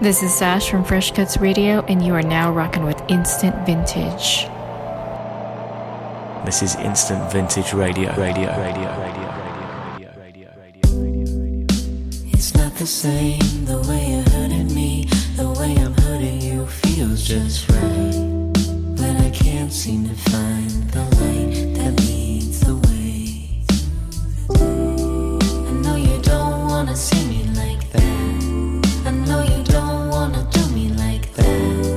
This is Sash from Fresh Cuts Radio, and you are now rocking with Instant Vintage. This is Instant Vintage Radio. It's not the same, the way you hurted me, the way I'm hurting you feels just right. But I can't seem to find the light that leads the way. I know you don't wanna see me like that. I know you don't wanna do me like that.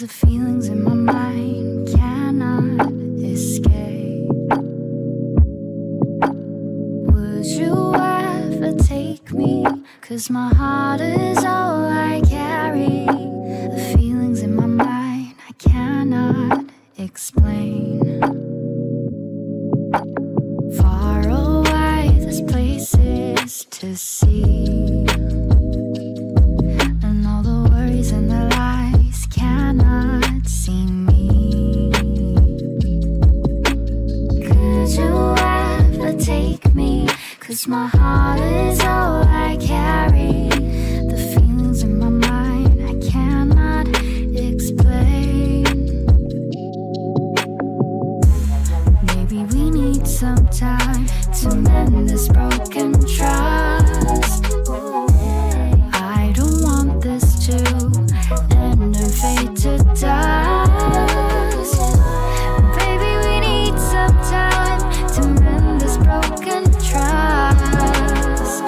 The feelings in my mind cannot escape. Would you ever take me? 'Cause my heart is all I carry. The feelings in my mind I cannot explain. Far away, there's places to see, and all the worries and the lies cannot see me. Could you ever take me? 'Cause my heart is all I carry. The feelings in my mind I cannot explain. Maybe we need some time to mend this broken trust. I don't want this to and her fate to dust. Baby, we need some time to mend this broken trust.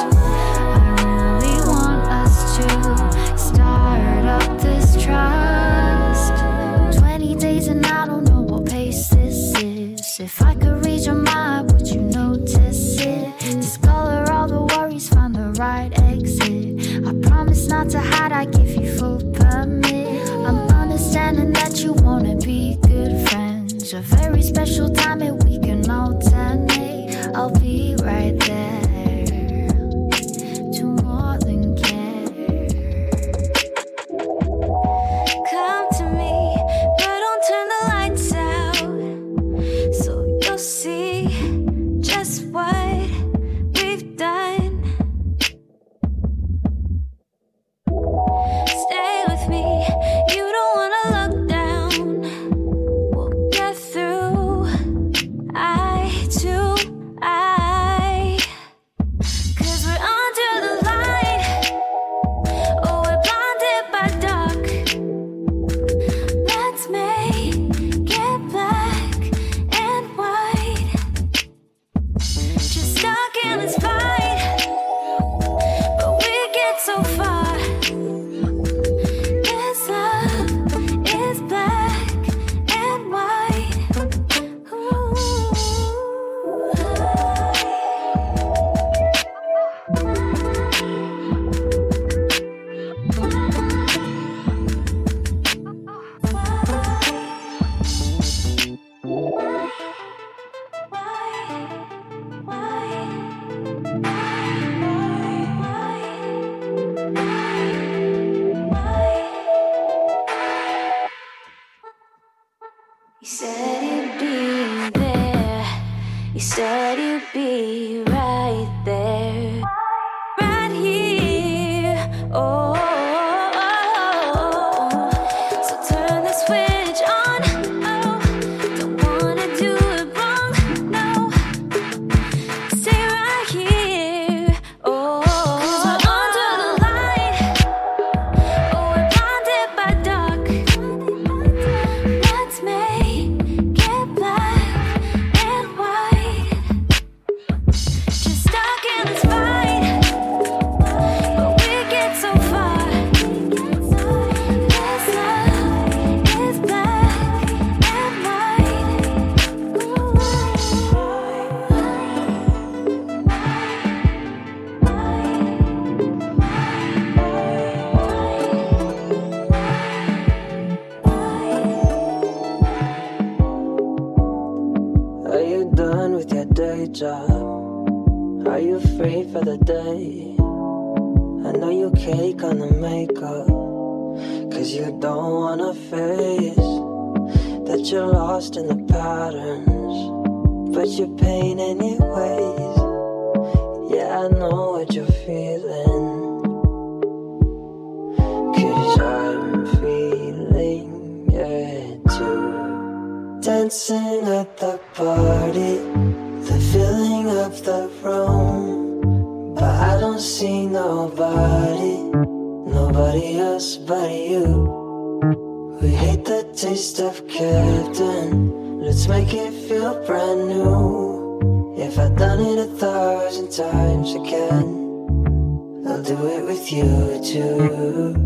I really want us to start up this trust. 20 days and I don't know what pace this is. If I could read your mind, would you notice it? Discolor all the worries, find the right exit. I promise not to hide, I give you full permit. I'm understanding that you wanna be good friends. A very special time and we can alternate. I'll be right there, do more than care. Come to me, but don't turn the lights out, so you'll see just what we've done. Through eye to eye, Are you free for the day? I know you cake on the makeup, 'cause you don't wanna face that you're lost in the patterns, but you paint anyways. Yeah, I know what you're feeling, 'cause I'm feeling it too. Dancing at the party, the filling of the room, but I don't see nobody, nobody else but you. We hate the taste of Captain, let's make it feel brand new. If I've done it 1,000 times again, I'll do it with you too.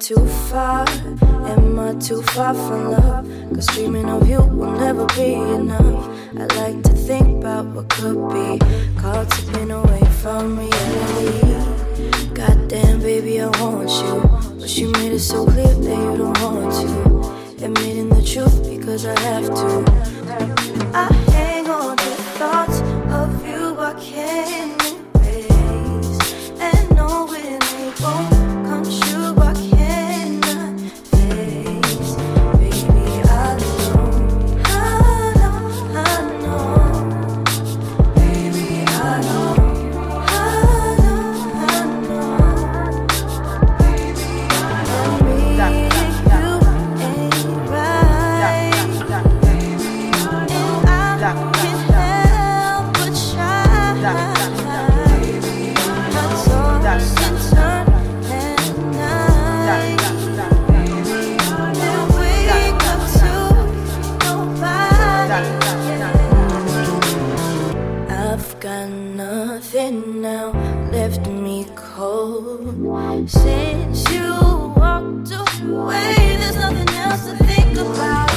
too far? Am I too far from love? Cause dreaming of you will never be enough. I like to think about what could be. Caught up and away from reality. Goddamn, baby, I want you. But you made it so clear that you don't want to. Admitting the truth because I have to. I hang on to thoughts of you, I can't. Since you walked away, there's nothing else to think about.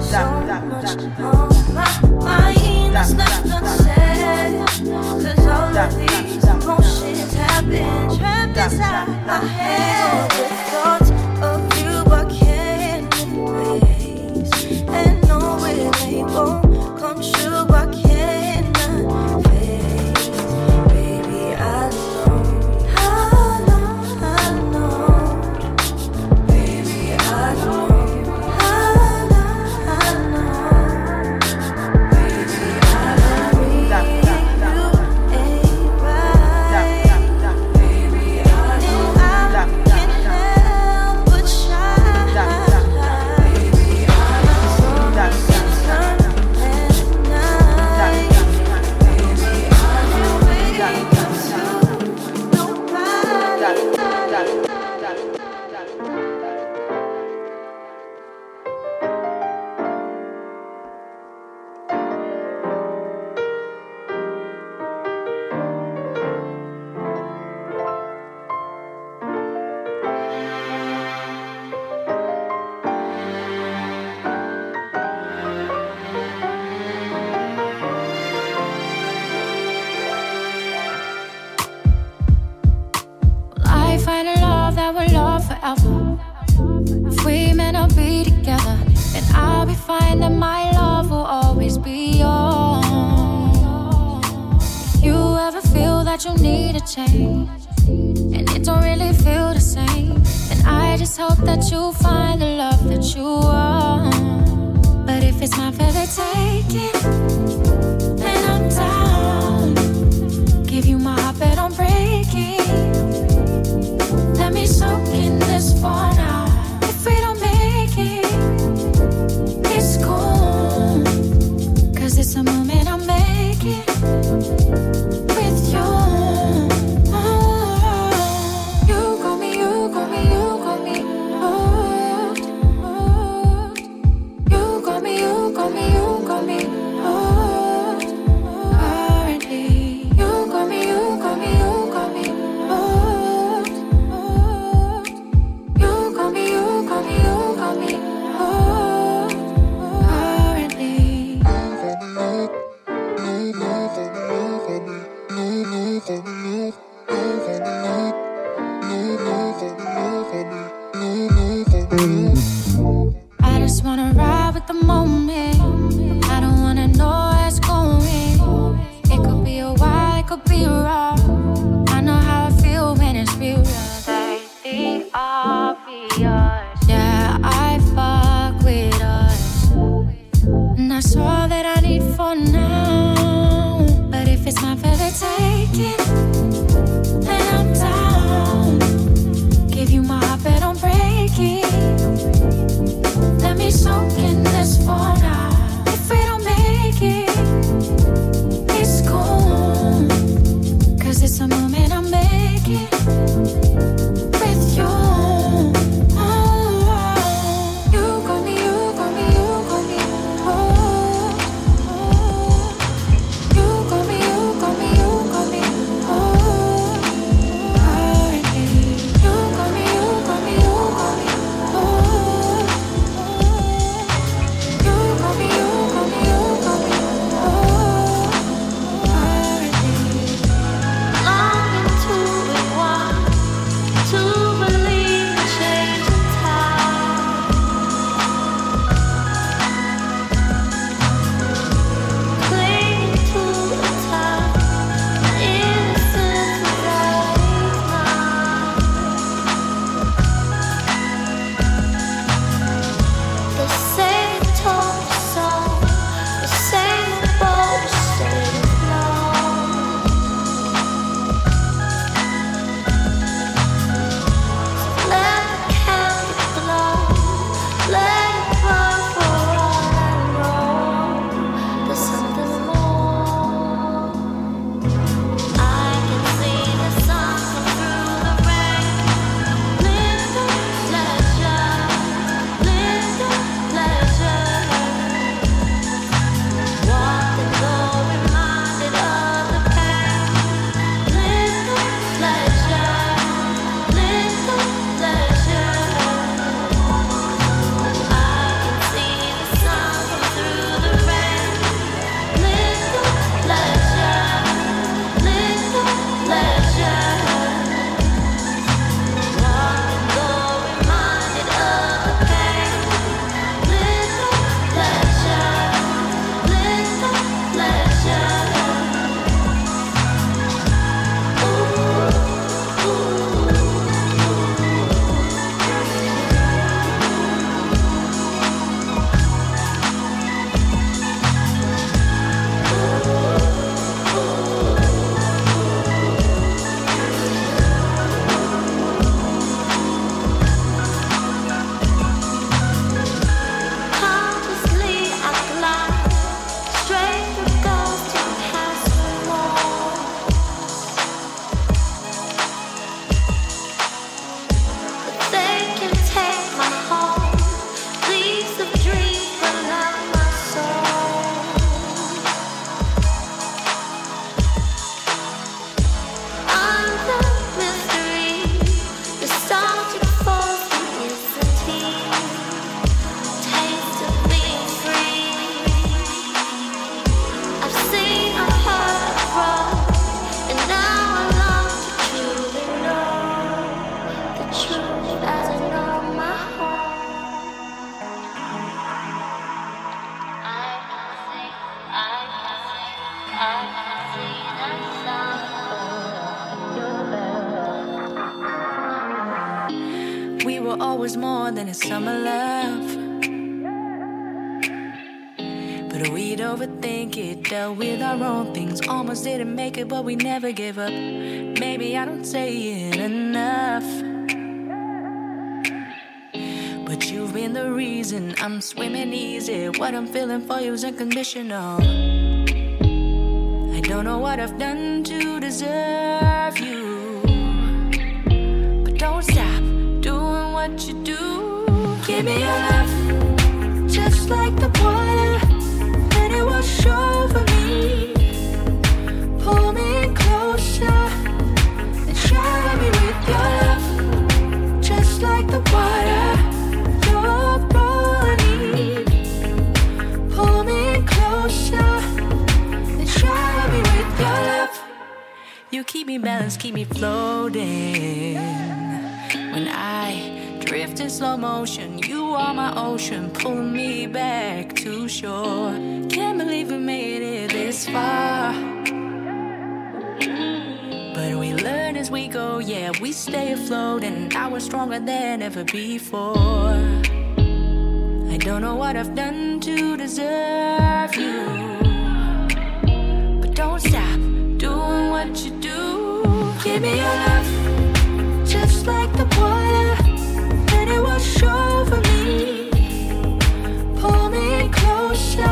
So much on my mind that's left unsaid. Cause all of these emotions have been trapped inside my head. The thoughts of you I can't erase. And no, it won't come true, I cannot face. Baby, I now, but if it's my favorite, take it. We were always more than a summer love, but we'd overthink it, dealt with our own things. Almost didn't make it, but we never gave up. Maybe I don't say it enough, but you've been the reason I'm swimming easy. What I'm feeling for you is unconditional. I don't know what I've done to deserve you, but don't stop doing what you do. Give me your love, just like the water, let it wash over me. Pull me in closer and shower me with your love, just like the water. You keep me balanced, keep me floating. When I drift in slow motion, you are my ocean, pull me back to shore. Can't believe we made it this far, but we learn as we go, yeah, we stay afloat. And now we're stronger than ever before. I don't know what I've done to deserve you, but don't stop doing what you do. Give me your love, just like the water, let it wash over me. Pull me in closer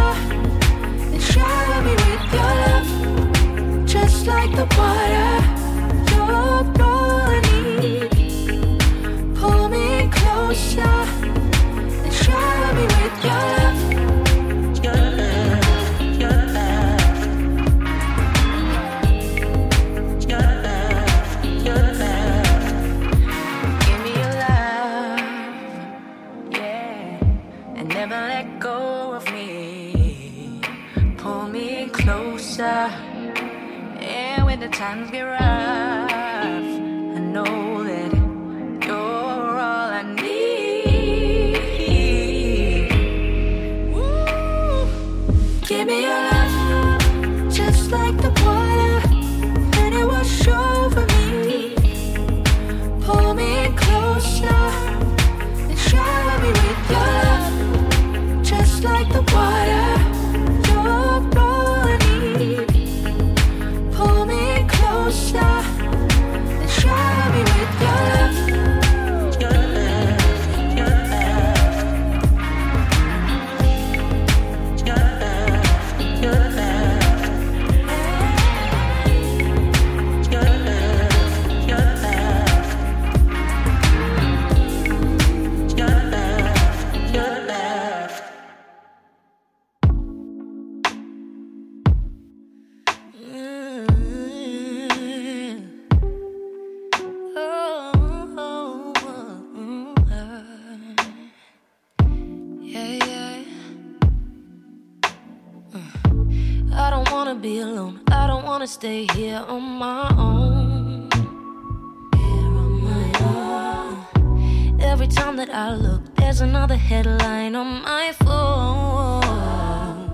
and shower me with your love, just like the water, your body. Pull me in closer and shower me with your love. And when the times get rough, I know that you're all I need. Woo. Give me your love, just like the water, let it wash over me. Pull me in closer and shower me with your love, just like the water. Stay here on my own. Every time that I look, there's another headline on my phone.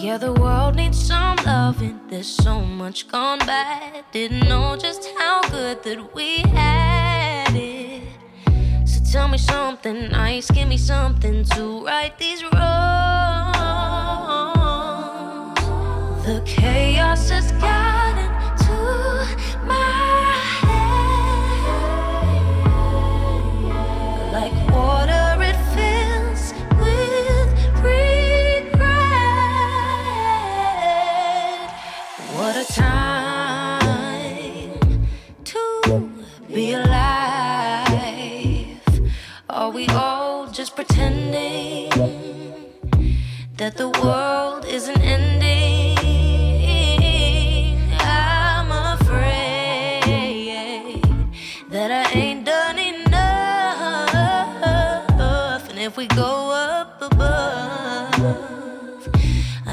Yeah, the world needs some loving. There's so much gone bad. Didn't know just how good that we had it. So tell me something nice, give me something to right these wrongs. The chaos has got into my head. Like water, it fills with regret. What a time to be alive. Are we all just pretending that the world isn't ending?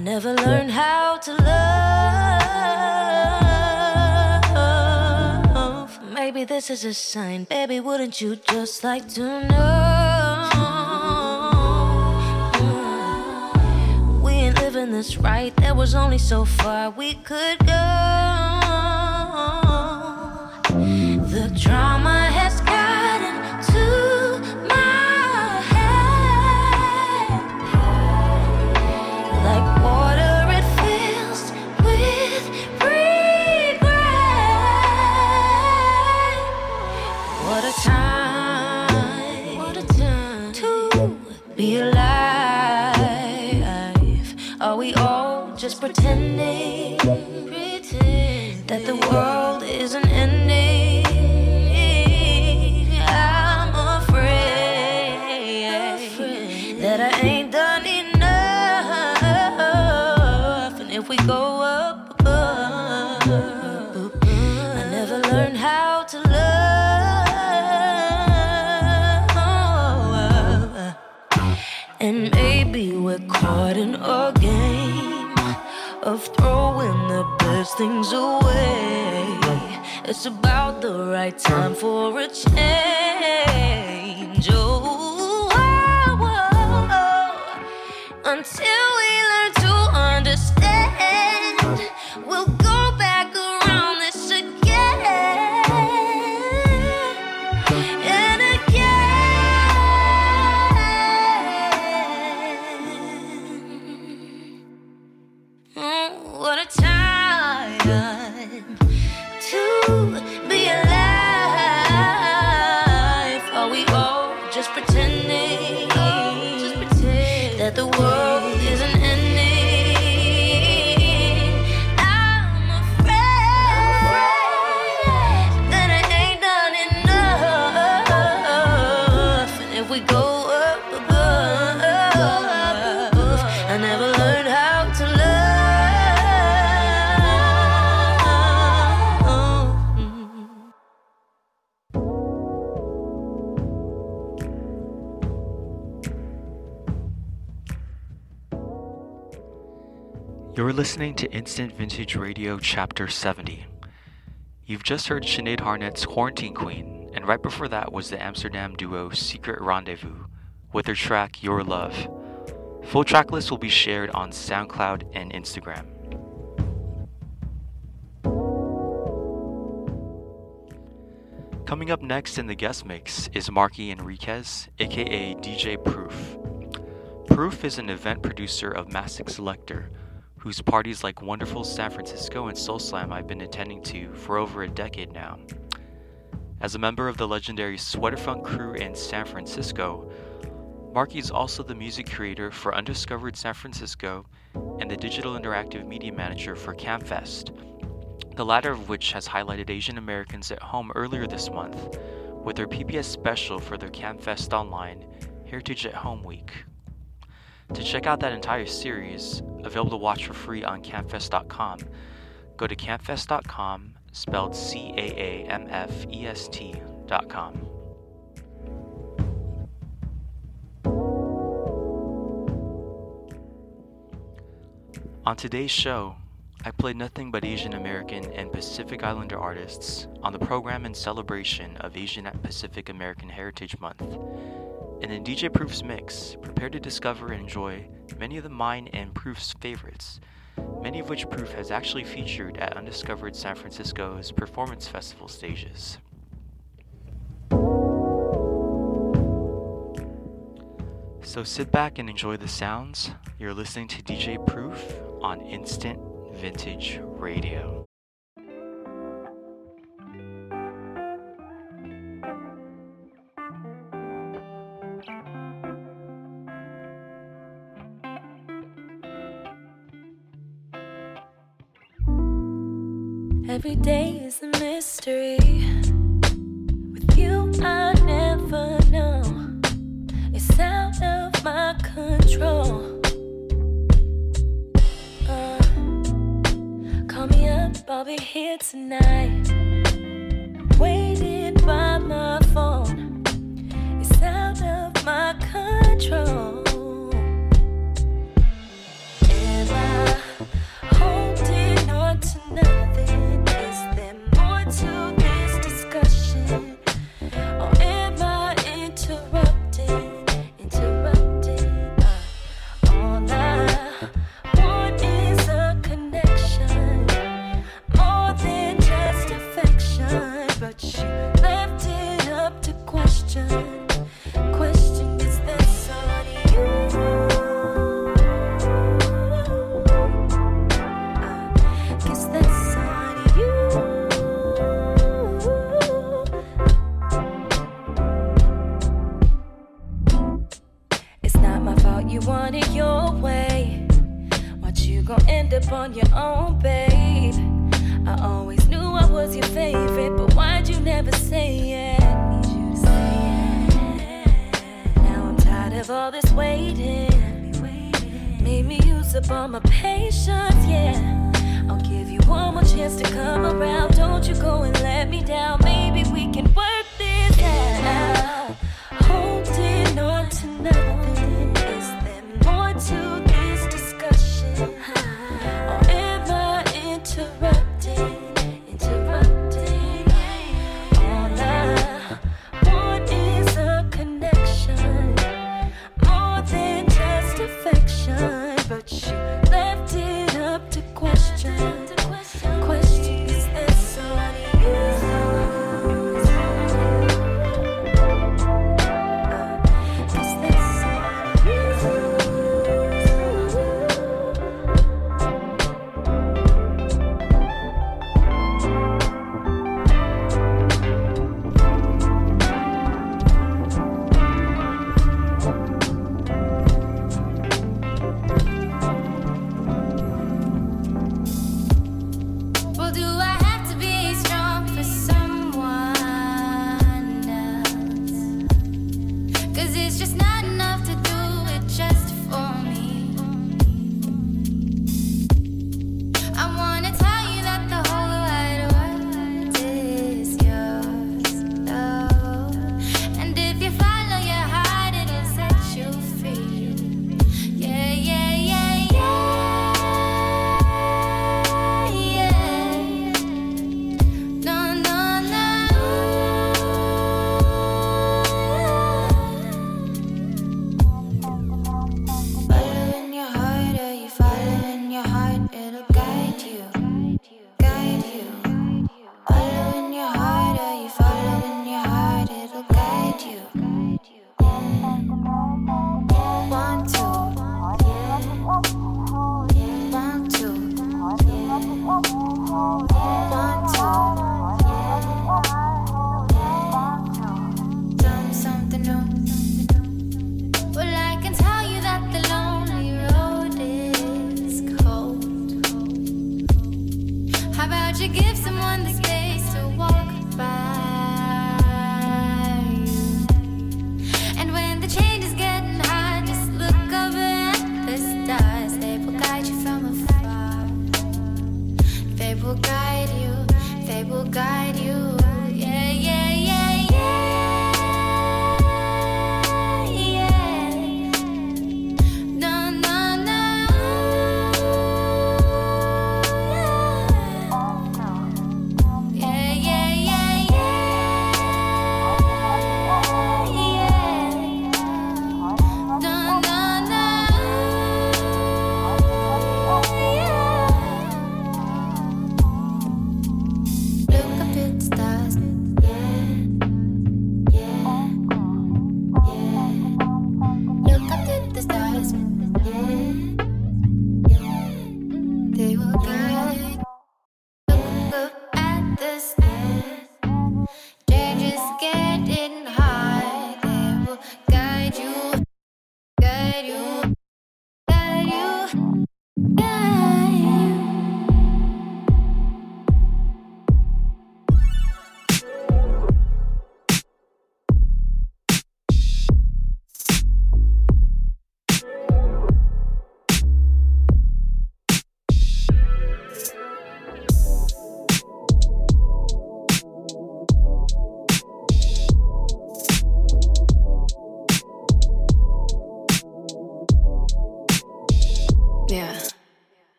Never learned how to love. Maybe this is a sign. Baby, wouldn't you just like to know? We ain't living the us right. There was only so far we could go. The drama has gotten to my head. Like water. Be alive. Are we all just pretending that the world isn't ending? I'm afraid that I ain't done enough. And if we go up above, I never learned how to love. And maybe we're caught in a game of throwing the best things away. It's about the right time for a change. Oh, oh, oh, oh. Until we learn to understand, we'll go back around this again. What a time to be alive. Are we all just pretending that the world isn't ending? I'm afraid that I ain't done enough. And if we go up above, I never learned how to love. You're listening to Instant Vintage Radio Chapter 70. You've just heard Sinead Harnett's Quarantine Queen, and right before that was the Amsterdam duo Secret Rendezvous with their track Your Love. Full track list will be shared on SoundCloud and Instagram. Coming up next in the guest mix is Marky Enriquez, aka DJ Proof. Proof is an event producer of Massive Selector, whose parties like wonderful San Francisco and Soul Slam I've been attending to for over a decade now. As a member of the legendary Sweaterfunk crew in San Francisco, Marky is also the music creator for Undiscovered San Francisco and the digital interactive media manager for CAAMFest, the latter of which has highlighted Asian Americans at home earlier this month with their PBS special for their CAAMFest Online Heritage at Home Week. To check out that entire series, available to watch for free on CAAMFest.com, go to CAAMFest.com, spelled CAAMFEST.com. On today's show, I played nothing but Asian American and Pacific Islander artists on the program in celebration of Asian Pacific American Heritage Month. And in DJ Proof's mix, prepare to discover and enjoy many of the mine and Proof's favorites, many of which Proof has actually featured at Undiscovered San Francisco's performance festival stages. So sit back and enjoy the sounds. You're listening to DJ Proof on Instant Vintage Radio. Every day is a mystery. With you I never know. It's out of my control. Call me up, I'll be here tonight. Waiting by my phone. It's out of my control. Am I holding on to nothing? To this discussion, or am I interrupting all I want life on your own, babe. I always knew I was your favorite, but why'd you never say it? Need you to say it. Now I'm tired of all this waiting. Made me use up all my patience, yeah. I'll give you one more chance to come around. Don't you go and let me down. Maybe we can work this out. Holding on to nothing. Is there more to this discussion? Or am I interrupting? All I want is a connection, more than just affection. But you left it up to question. Is there somebody else?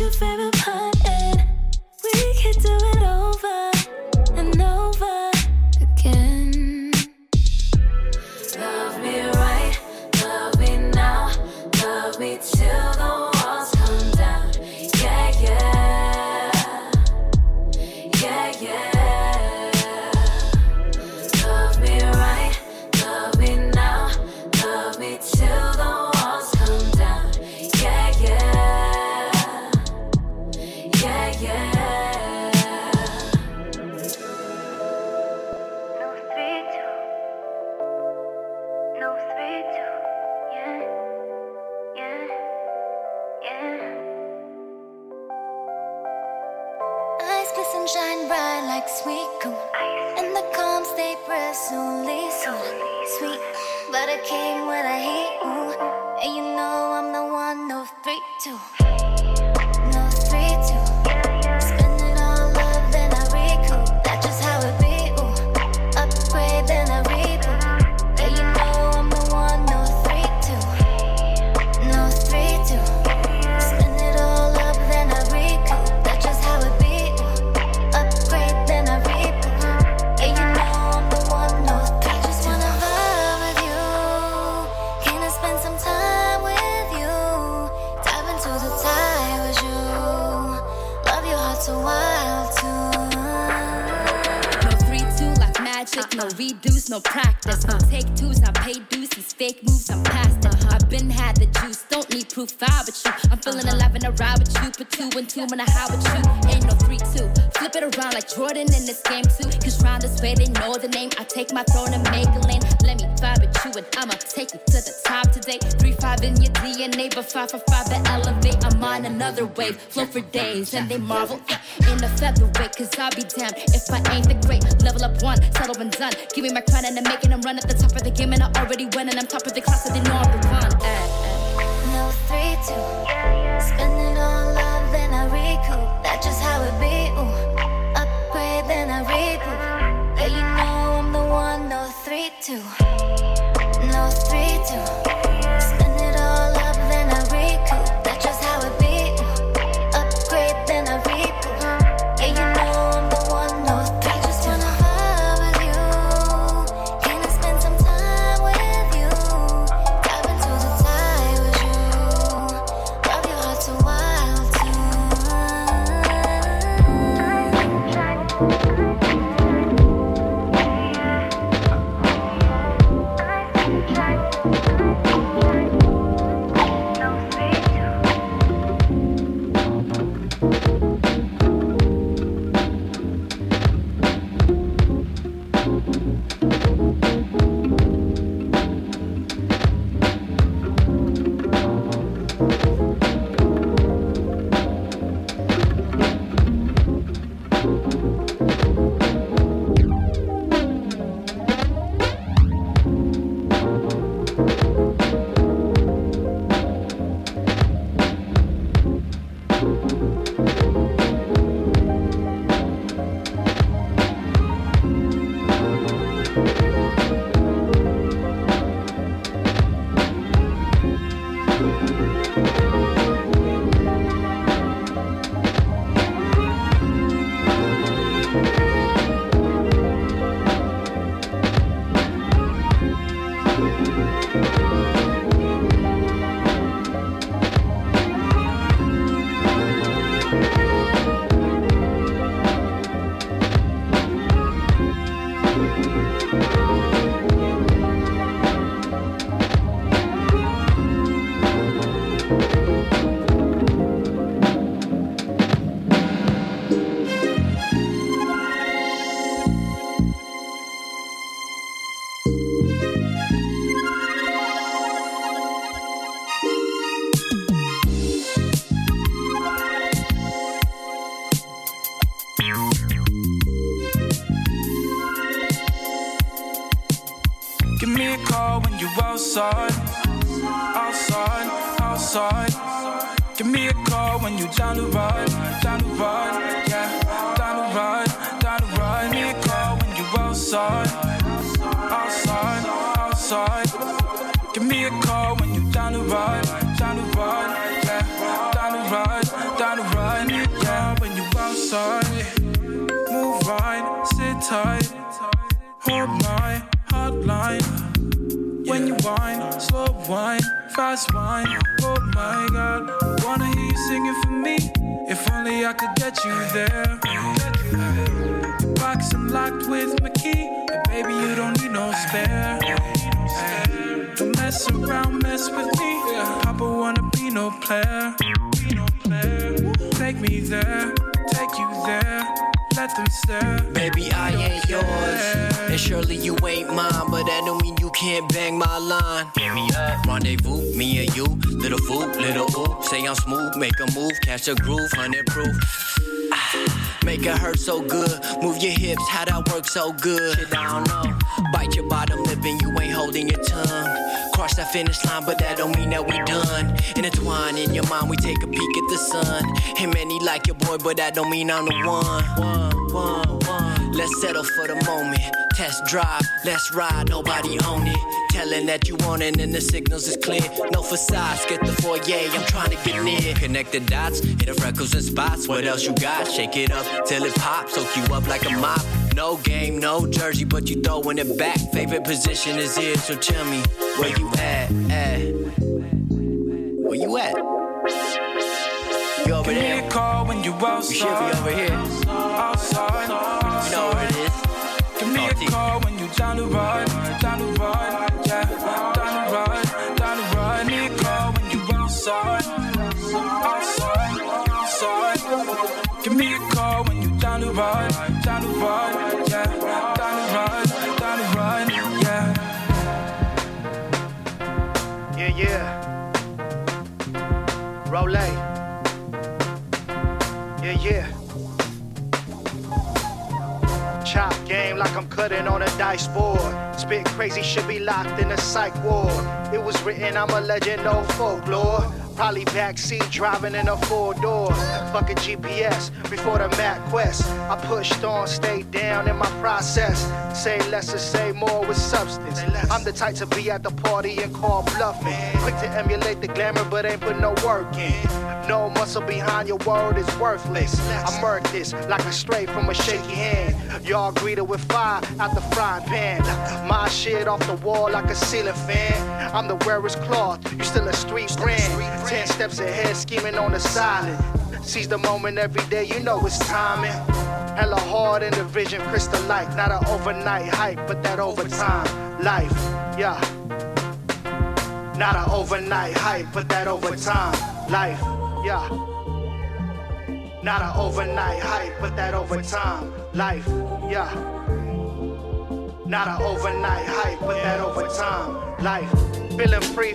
Your favorite part, and we can do it over. fly like sweet gum, and the calms they breath slowly, so sweet. But I came with a heat, ooh, and you know I'm the one, no 3-2, no 3-2. No reduce, no practice. No take twos, I pay dues. These fake moves, I'm past it. I've been had the juice, don't need proof. Vibe with you. I'm feeling alive and I ride with you. Put 2 and 2 when I hide with you. Ain't no 3-2. Flip it around like Jordan in this game too. 'Cause round this way they know the name. I take my throne and make a lane. Let me vibe with you and I'ma take you to the top today. 3-5 in your DNA, but 5 for 5 and elevate. I'm on another wave, flow for days and they marvel. In a featherweight, 'cause I'll be damned if I ain't the great. Level up one, settle and done. Give me my crown and I'm making them run at the top of the game and I already win and I'm top of the class so they know I'm the one. No 3-2, spend it all up then I recoup. That's just how it be. Ooh, upgrade then I reboot. Yeah, you know I'm the one. No 3-2, no 3-2. Make a move, catch a groove, 100 proof. Make it hurt so good. Move your hips, how that work so good. Shit, I don't know. Bite your bottom lip and you ain't holding your tongue. Cross that finish line, but that don't mean that we done. Intertwine in your mind, we take a peek at the sun. And many like your boy, but that don't mean I'm the one. Let's settle for the moment. Test drive, let's ride, nobody own it. Telling that you want it and the signals is clear. No facades, get the foyer, I'm trying to get near. Connect the dots, hit the freckles and spots. What else you got? Shake it up till it pops, soak you up like a mop. No game, no jersey, but you throwing it back. Favorite position is here, so tell me where you at, Where you at? You over there? Give me a call when you outside. You should be over here. Outside. You know where it is. Give me a call when you down the road, yeah, down the road. Give me a call when you outside. Give me a call when you down the road, yeah, down the road, yeah. Yeah. Rolex. Yeah. Chop game like I'm cutting on a dice board. Spit crazy, should be locked in a psych ward. It was written, I'm a legend, no folklore. Probably backseat driving in a four-door. Fuck a GPS before the map quest. I pushed on, stayed down in my process. Say less or say more with substance. I'm the type to be at the party and call bluffing. Quick to emulate the glamour but ain't put no work in. No muscle behind your word is worthless. I murk this like a straight from a shaky hand. Y'all greeted with fire out the frying pan. My shit off the wall like a ceiling fan. I'm the wearer's cloth, you still a street brand. 10 steps ahead, scheming on the silent. Seize the moment every day, you know it's timing. Hella hard in the vision, crystal light. Not an overnight hype, but that overtime life, yeah. Not an overnight hype, but that overtime life, yeah. Not an overnight hype, but that overtime life, yeah. Not an overnight hype, but that overtime life. Feeling free,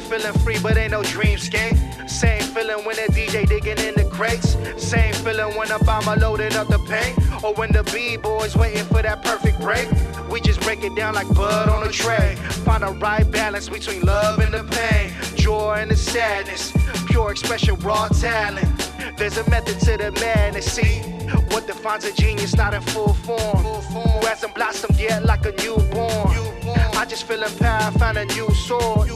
but ain't no dreamscape. Same feeling when that DJ digging in the crates. Same feeling when the bomber loaded up the paint. Or when the B-boys waiting for that perfect break. We just break it down like bud on a tray. Find a right balance between love and the pain. Joy and the sadness. Pure expression, raw talent. There's a method to the madness, see? What defines a genius not in full form? Who hasn't blossomed yet like a newborn? I just feel empowered, found a new sword.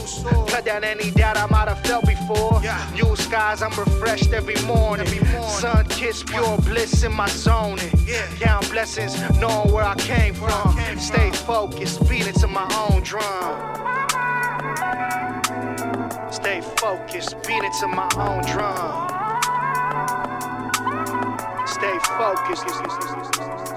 Cut down any doubt I might have felt before. New skies, I'm refreshed every morning. Sun kissed, pure bliss in my zoning. Down blessings, knowing where I came from. Stay focused, beating to my own drum. Stay focused, beating to my own drum. Stay focused. Yeah.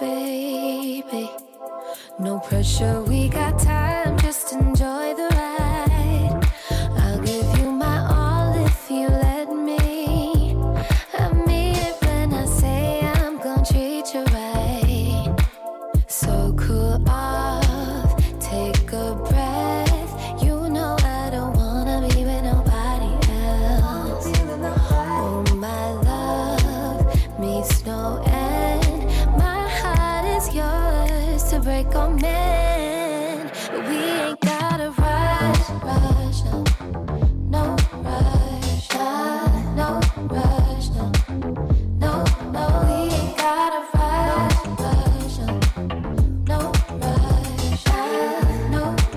baby. No pressure, we got time, just enjoy the ride. I'll give you my all if you let me. I mean it when I say I'm gonna treat you right. So cool off, take a breath. You know I don't wanna be with nobody else. Oh my love, meets no end. My heart is yours to break on men, but we ain't gotta rush, no, no rush, no, no rush, no, no, no, we ain't gotta rush, no rush, no rush, no, no.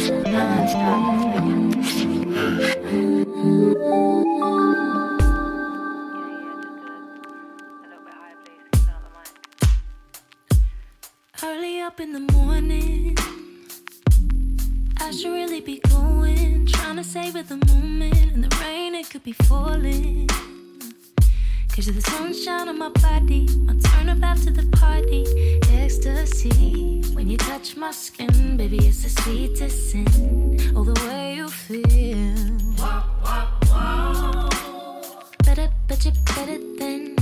Early up in the morning, I should really be going, trying to savor the moment. In the rain, it could be falling. Cause you're the sunshine on my body, I'll turn about to the party. Ecstasy, when you touch my skin, baby, it's the sweetest sin. Oh, the way you feel. Wow, wow, wow. Better, bet you better than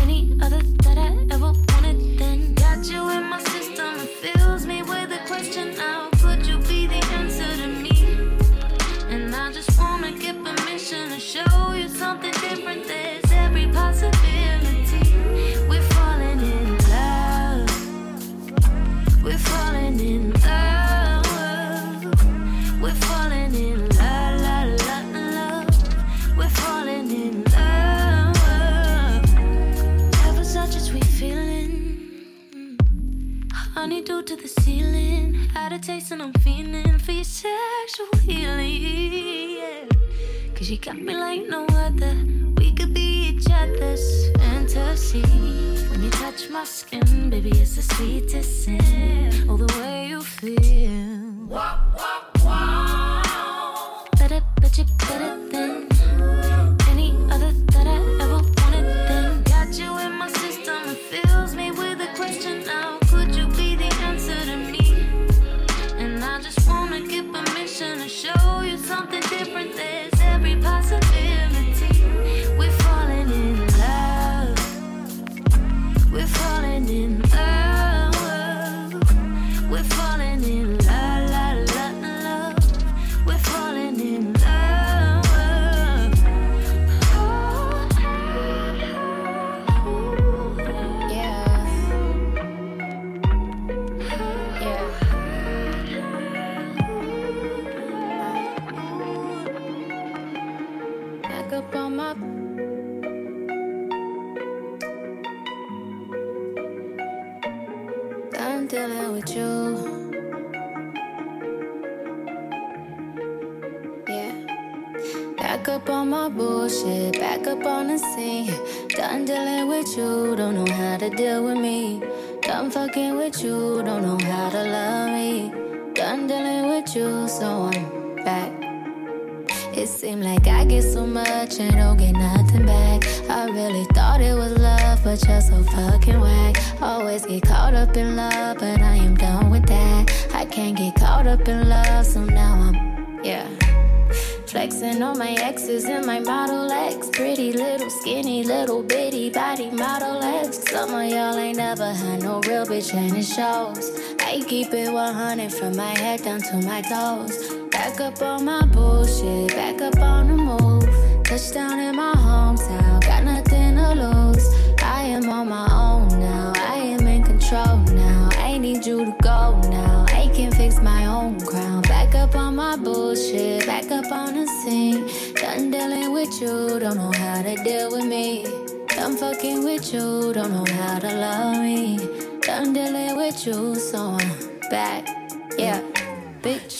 any other that I ever wanted then. Got you in my system, it fills me with a question now. Could you be the answer to me? And I just wanna get permission to show you something different there. Possibility. We're falling in love. We're falling in love. We're falling in love, la, la, love. We're falling in love. Have a such a sweet feeling. Honeydew to the ceiling. Had a taste and I'm feeling for your sexual healing. Yeah. Cause you got me like no other. We could be this fantasy. When you touch my skin, baby, it's the sweetest sin. Oh, the way you feel. Wow, wow, wow. Better, bet you better than any other that I ever wanted then. Got you in my system, it fills me with a question now. Could you be the answer to me? And I just wanna get permission to show you something different. There's every possibility. We're falling in love. We're falling in love. We're falling in love, la, la, love. We're falling in love. Yeah. Yeah. Back up on my dealing with you, yeah. Back up on my bullshit, back up on the scene. Done dealing with you, don't know how to deal with me. Done fucking with you, don't know how to love me. Done dealing with you, so I'm back. It seemed like I get so much and don't get nothing back. I really thought it was love, but you're so fucking whack. Always get caught up in love, but I am done with that. I can't get caught up in love, so now I'm, yeah. Flexing on my exes in my Model X. Pretty little skinny little bitty body Model X. Some of y'all ain't never had no real bitch and it shows. I keep it 100 from my head down to my toes. Back up on my bullshit, back up on the move. Touchdown in my hometown, got nothing to lose. I am on my own now, I am in control now. I need you to go now, I can fix my own crown. Back up on my bullshit, back up on the scene. Done dealing with you, don't know how to deal with me. Done fucking with you, don't know how to love me. Done dealing with you, so I'm back, yeah. Bitch.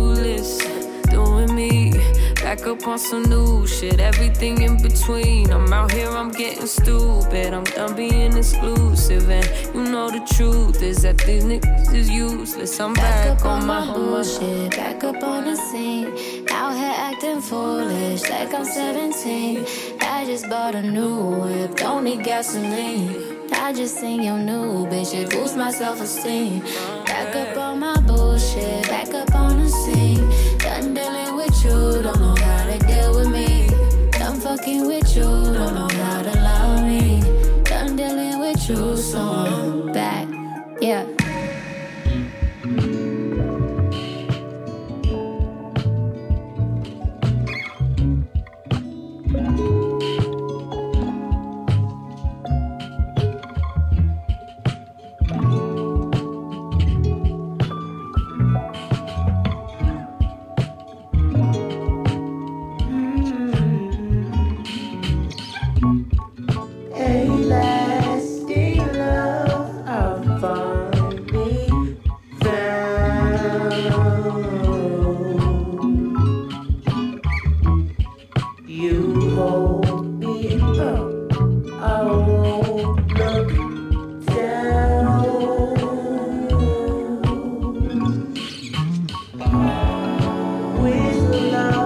list. Doing me, back up on some new shit, everything in between. I'm out here, I'm getting stupid, I'm done being exclusive. And you know the truth is that these niggas is useless. I'm back on my bullshit, back up on the scene. Out here acting foolish, like I'm 17. I just bought a new whip, don't need gasoline. I just seen your new bitch, it boosts my self-esteem. Back up on my bullshit, back up on the scene. Done dealing with you, don't know how to deal with me. Done fucking with you, don't know how to love me. Done dealing with you, so I'm back, yeah. now.